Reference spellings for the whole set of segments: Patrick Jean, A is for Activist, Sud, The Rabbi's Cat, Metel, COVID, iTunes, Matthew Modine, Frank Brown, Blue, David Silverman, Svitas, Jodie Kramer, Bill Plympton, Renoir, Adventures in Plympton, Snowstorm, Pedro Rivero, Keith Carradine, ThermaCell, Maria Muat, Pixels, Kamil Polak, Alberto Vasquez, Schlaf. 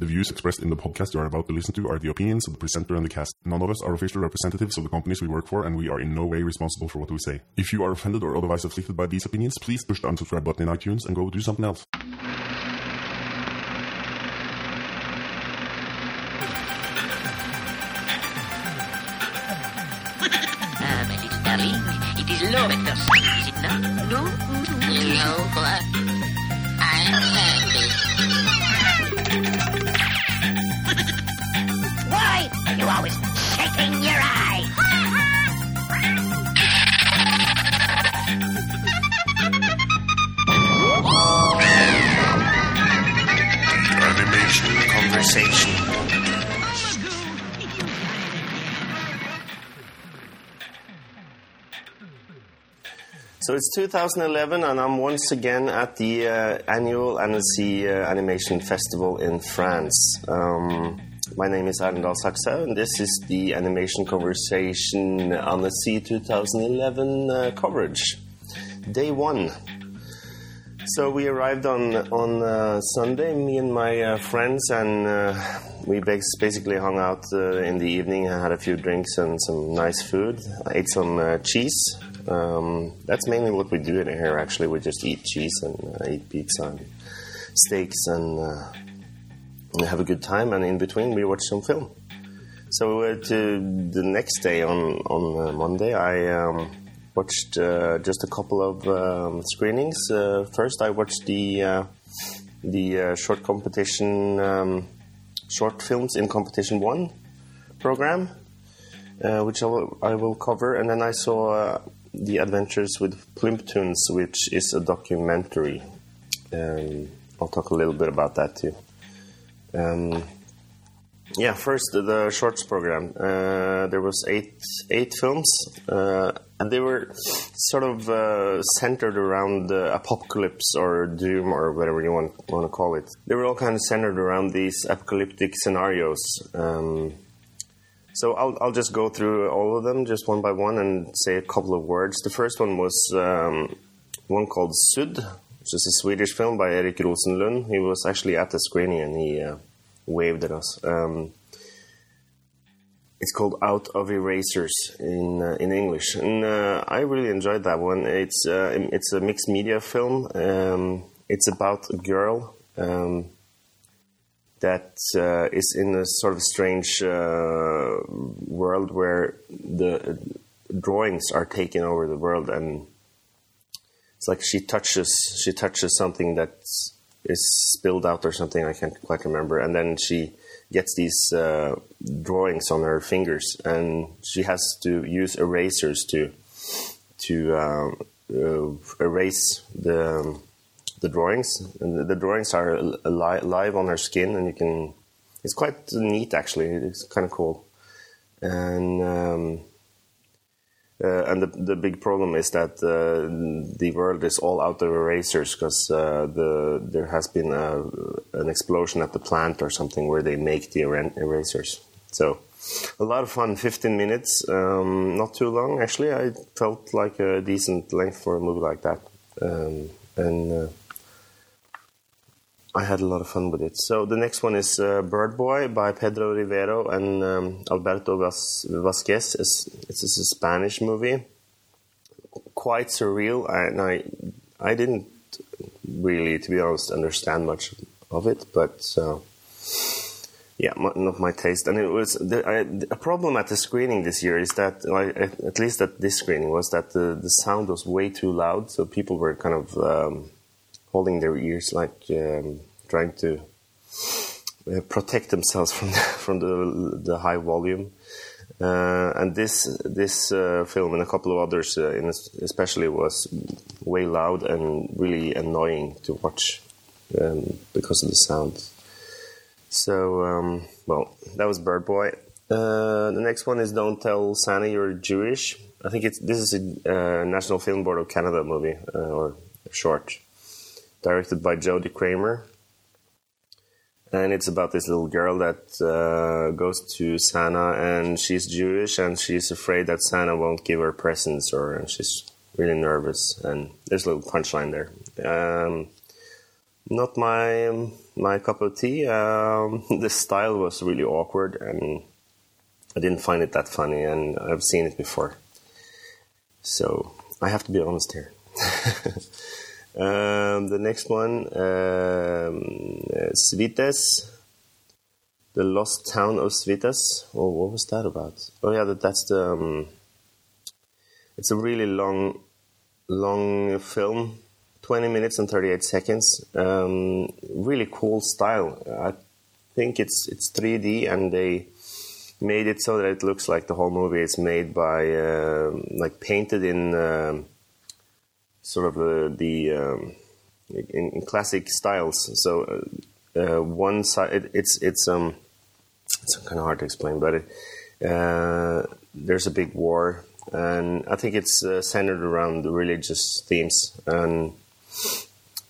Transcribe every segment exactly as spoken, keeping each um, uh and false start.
The views expressed in the podcast you are about to listen to are the opinions of the presenter and the cast. None of us are official representatives of the companies we work for, and we are in no way responsible for what we say. If you are offended or otherwise afflicted by these opinions, please push the unsubscribe button in iTunes and go do something else. Ah, but it's darling. It is low at first, is it not? No? Low for us. I'm thirsty. You always shaking your eye. Animation conversation. So it's two thousand eleven, and I'm once again at the uh, annual Annecy uh, Animation Festival in France. Um, My name is Erlend Dal Sakshaug, and this is the Animation Conversation Annecy twenty eleven uh, coverage. Day one. So we arrived on on uh, Sunday, me and my uh, friends, and uh, we basically hung out uh, in the evening and had a few drinks and some nice food. I ate some uh, cheese. Um, that's mainly what we do in here, actually. We just eat cheese and uh, eat pizza and steaks and... Uh, have a good time, and in between we watch some film. So uh, to the next day on on uh, Monday, I um, watched uh, just a couple of um, screenings. Uh, first, I watched the uh, the uh, short competition, um, short films in competition one program, uh, which I will, I will cover, and then I saw uh, the Adventures with Plymptons, which is a documentary. Um, I'll talk a little bit about that too. Um, yeah, first the, the shorts program. Uh, there was eight eight films, uh, and they were sort of uh, centered around the apocalypse or doom or whatever you want want to call it. They were all kind of centered around these apocalyptic scenarios. Um, so I'll I'll just go through all of them just one by one and say a couple of words. The first one was um, one called Sud. Which is a Swedish film by Erik Rosenlund. He was actually at the screening and he uh, waved at us. Um, it's called Out of Erasers in uh, in English, and uh, I really enjoyed that one. It's uh, it's a mixed media film. Um, it's about a girl um, that uh, is in a sort of strange uh, world where the drawings are taking over the world and. It's like she touches she touches something that is spilled out or something, I can't quite remember. And then she gets these uh, drawings on her fingers, and she has to use erasers to to uh, uh, erase the um, the drawings. And the drawings are li- live on her skin, and you can. It's quite neat, actually. It's kind of cool, and. Um, Uh, and the the big problem is that uh, the world is all out of erasers because uh, the there has been a, an explosion at the plant or something where they make the er- erasers. So a lot of fun, fifteen minutes, um, not too long. Actually, I felt like a decent length for a movie like that. Um, and uh, I had a lot of fun with it. So the next one is uh, Bird Boy by Pedro Rivero and um, Alberto Vas- Vasquez. It's, it's a Spanish movie. Quite surreal. I, and I, I didn't really, to be honest, understand much of it. But, uh, yeah, my, not my taste. And it was... The, I, the problem at the screening this year is that, like, at, at least at this screening, was that the, the sound was way too loud. So people were kind of... Um, holding their ears, like um, trying to uh, protect themselves from the, from the the high volume. Uh, and this this uh, film and a couple of others, uh, in especially, was way loud and really annoying to watch um, because of the sound. So, um, well, that was Bird Boy. Uh, the next one is Don't Tell Santa You're Jewish. I think it's this is a uh, National Film Board of Canada movie uh, or short. Directed by Jodie Kramer. And it's about this little girl that uh, goes to Santa, and she's Jewish, and she's afraid that Santa won't give her presents, or and she's really nervous. And there's a little punchline there. Um, not my my cup of tea. Um, the style was really awkward, and I didn't find it that funny, and I've seen it before. So I have to be honest here. um, the next one, um, uh, Svitas, The Lost Town of Svitas. Oh, what was that about? Oh yeah, that, that's the... Um, it's a really long, long film, twenty minutes and thirty-eight seconds. Um, really cool style. I think it's it's three D, and they made it so that it looks like the whole movie is made by, uh, like, painted in um, sort of uh, the um, in, in classic styles. So uh, one side, it, it's it's um, it's kind of hard to explain, but it, uh, there's a big war, and I think it's uh, centered around the religious themes. And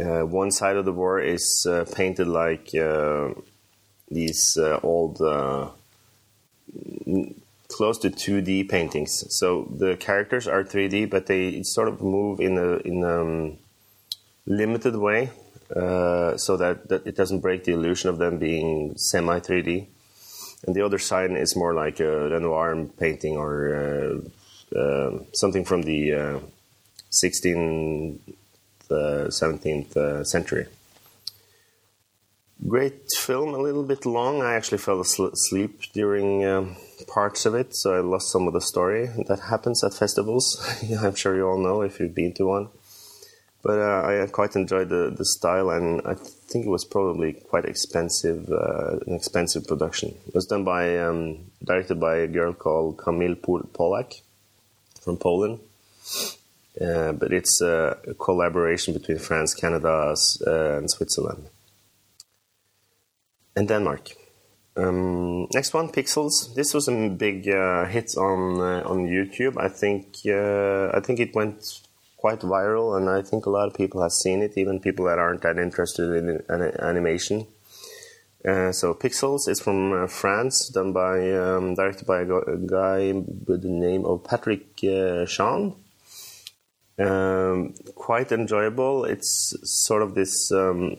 uh, one side of the war is uh, painted like uh, these uh, old. Uh, close to two D paintings, so the characters are three D, but they sort of move in a in um limited way, uh, so that, that it doesn't break the illusion of them being semi three D. And the other side is more like a Renoir painting or uh, uh, something from the uh, sixteenth, seventeenth century. Great film, a little bit long. I actually fell asleep during um, parts of it, so I lost some of the story. That happens at festivals. I'm sure you all know if you've been to one. But uh, I quite enjoyed the, the style, and I think it was probably quite expensive, uh, an expensive production. It was done by, um, directed by a girl called Kamil Polak from Poland. Uh, but it's uh, a collaboration between France, Canada, uh, and Switzerland. And Denmark. Um, next one, Pixels. This was a big uh, hit on uh, on YouTube. I think uh, I think it went quite viral, and I think a lot of people have seen it, even people that aren't that interested in animation. Uh, so Pixels is from uh, France, done by um, directed by a guy with the name of Patrick uh, Jean. Um, quite enjoyable. It's sort of this. Um,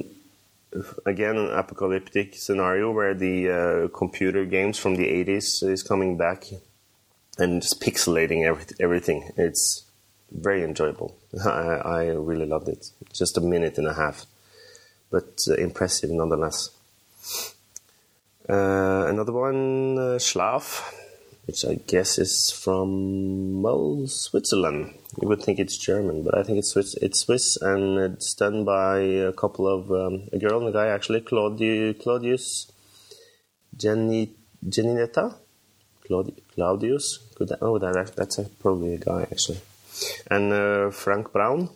Again, an apocalyptic scenario where the uh, computer games from the eighties is coming back and just pixelating every, everything. It's very enjoyable. I, I really loved it. Just a minute and a half, but uh, impressive nonetheless. Uh, another one, uh, Schlaf, which I guess is from, well, Switzerland. You would think it's German, but I think it's Swiss. It's Swiss, and it's done by a couple of um, a girl and a guy actually, Claudi- Claudius, Geni- Geninetta, Claudi- Claudius. Could that, oh, that that's a, probably a guy actually, and uh, Frank Brown.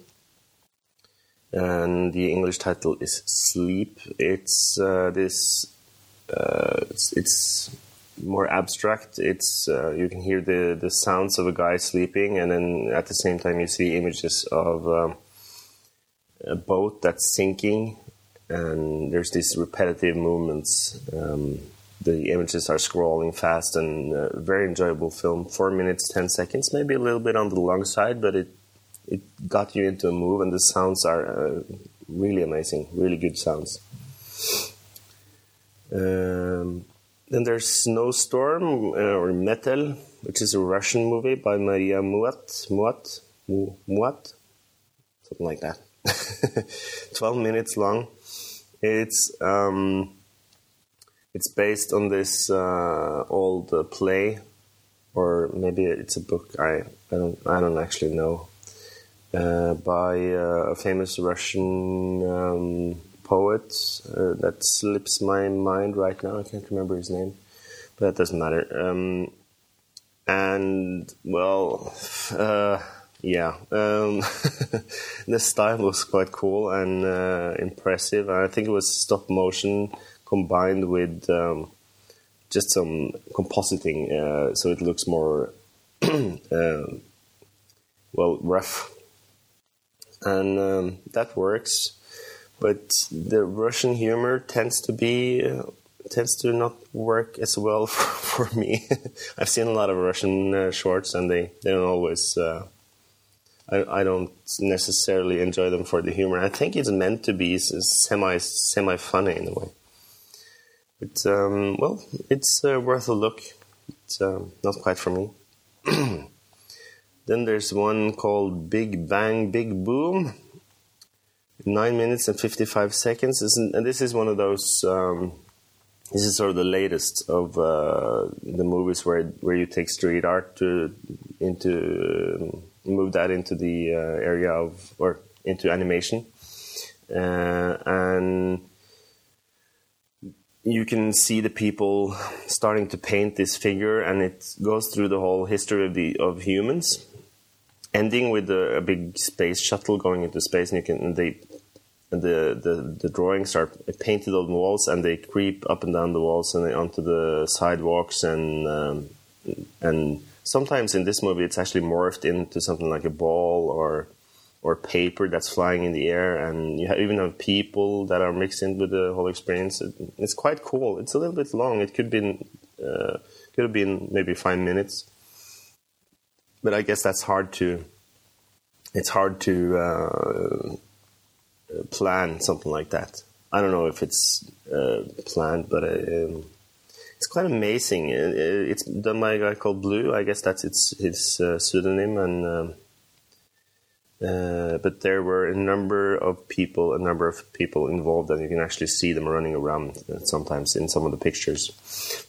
And the English title is Sleep. It's uh, this. Uh, it's. it's more abstract. It's uh, you can hear the the sounds of a guy sleeping, and then at the same time you see images of um, a boat that's sinking, and there's these repetitive movements. Um, the images are scrolling fast, and uh, very enjoyable film. Four minutes ten seconds, maybe a little bit on the long side, but it it got you into a move, and the sounds are uh, really amazing, really good sounds. um Then there's Snowstorm, uh, or Metel, which is a Russian movie by Maria Muat, Muat, Muat, something like that. Twelve minutes long. It's um, it's based on this uh, old uh, play, or maybe it's a book. I I don't I don't actually know. Uh, by uh, a famous Russian. Um, poet uh, that slips my mind right now. I can't remember his name, but that doesn't matter. Um, and well, uh, yeah, um, the style was quite cool and uh, impressive. I think it was stop motion combined with um, just some compositing, uh, so it looks more uh, well rough, and um, that works. But the Russian humor tends to be uh, tends to not work as well for, for me. I've seen a lot of Russian uh, shorts, and they, they don't always uh, I, I don't necessarily enjoy them for the humor. I think it's meant to be semi semi funny in a way. But um, well, it's uh, worth a look. It's uh, not quite for me. Then there's one called Big Bang, Big Boom. Nine minutes and fifty-five seconds. Isn't, and this is one of those. Um, this is sort of the latest of uh, the movies where where you take street art to into. Move that into the uh, area of, or into animation, uh, and you can see the people starting to paint this figure, and it goes through the whole history of the of humans, ending with a, a big space shuttle going into space, and you can and they and the, the the drawings are painted on the walls, and they creep up and down the walls and onto the sidewalks and um, and. Sometimes in this movie, it's actually morphed into something like a ball or or paper that's flying in the air, and you have, even have people that are mixed in with the whole experience. It, it's quite cool. It's a little bit long. It could be uh, could have been maybe five minutes, but I guess that's hard to. It's hard to uh, plan something like that. I don't know if it's uh, planned, but. I, um, It's quite amazing. It's done by a guy called Blue. I guess that's its his uh, pseudonym. And um, uh, but there were a number of people, a number of people involved, and you can actually see them running around sometimes in some of the pictures.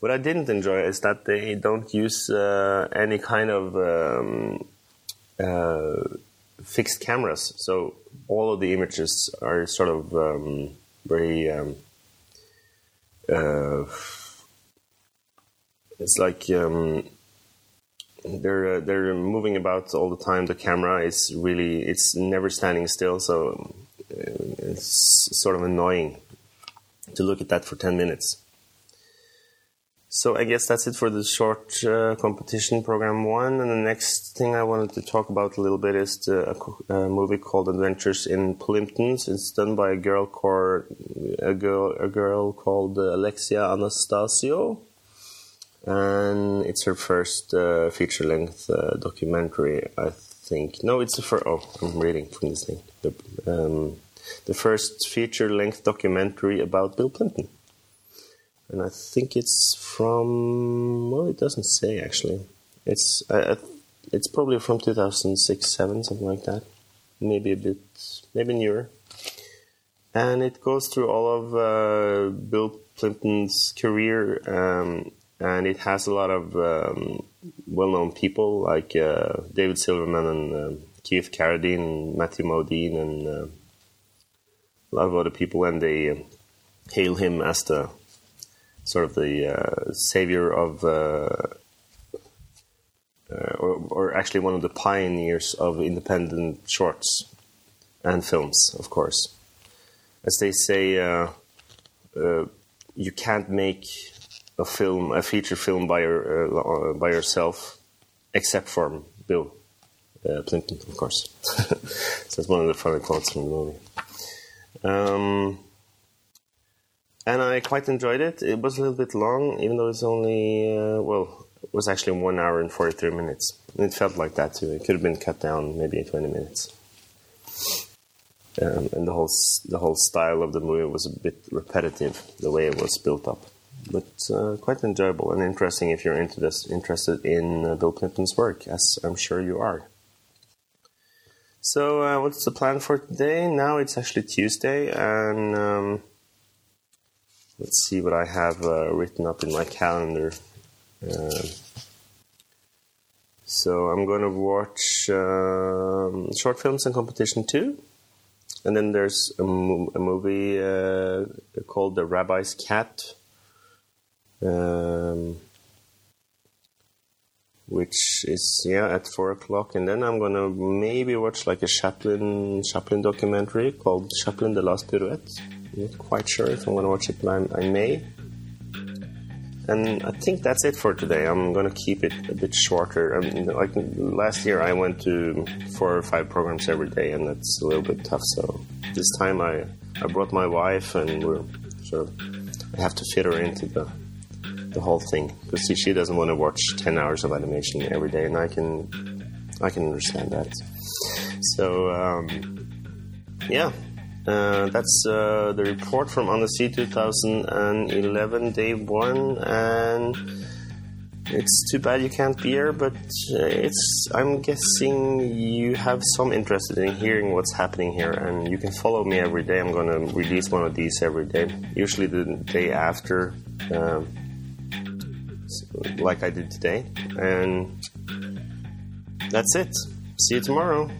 What I didn't enjoy is that they don't use uh, any kind of um, uh, fixed cameras, so all of the images are sort of um, very. Um, uh, It's like um, they're uh, they're moving about all the time. The camera is really it's never standing still, so it's sort of annoying to look at that for ten minutes. So I guess that's it for the short uh, competition program one. And the next thing I wanted to talk about a little bit is the, a, a movie called Adventures in Plympton. It's done by a girl called a girl a girl called Alexia Anastasio. And it's her first uh, feature-length uh, documentary, I think. No, it's the first... Oh, I'm reading from this thing. The, um, the first feature-length documentary about Bill Plympton. And I think it's from... Well, it doesn't say, actually. It's uh, it's probably from two thousand six, two thousand seven, something like that. Maybe a bit... Maybe newer. And it goes through all of uh, Bill Plympton's career... Um, And it has a lot of um, well-known people like uh, David Silverman and uh, Keith Carradine and Matthew Modine and uh, a lot of other people. And they hail him as the sort of the uh, savior of, uh, uh, or, or actually one of the pioneers of independent shorts and films, of course. As they say, uh, uh, you can't make... a film, a feature film by your, uh, by yourself, except for Bill uh, Plympton, of course. So that's one of the funny quotes from the movie. Um, and I quite enjoyed it. It was a little bit long, even though it's only, uh, well, it was actually one hour and forty-three minutes. And it felt like that too. It could have been cut down maybe twenty minutes. Um, and the whole the whole style of the movie was a bit repetitive, the way it was built up. But uh, quite enjoyable and interesting if you're into this, interested in uh, Bill Plympton's work, as I'm sure you are. So uh, what's the plan for today? Now it's actually Tuesday, and um, let's see what I have uh, written up in my calendar. Uh, so I'm going to watch uh, short films and competition two. And then there's a, mo- a movie uh, called The Rabbi's Cat, Um, which is yeah at four o'clock, and then I'm gonna maybe watch like a Chaplin Chaplin documentary called Chaplin the Last Pirouette. I'm not quite sure if I'm gonna watch it, but I may. And I think that's it for today. I'm gonna keep it a bit shorter. I mean, like last year, I went to four or five programs every day, and that's a little bit tough. So this time, I I brought my wife, and we're sort of I have to fit her into the. the whole thing, because she doesn't want to watch ten hours of animation every day, and I can I can understand that. So, um, yeah, uh, that's uh, the report from Annecy twenty eleven, day one, and it's too bad you can't be here, but it's. I'm guessing you have some interest in hearing what's happening here, and you can follow me every day. I'm going to release one of these every day, usually the day after, um, like I did today, and that's it. See you tomorrow.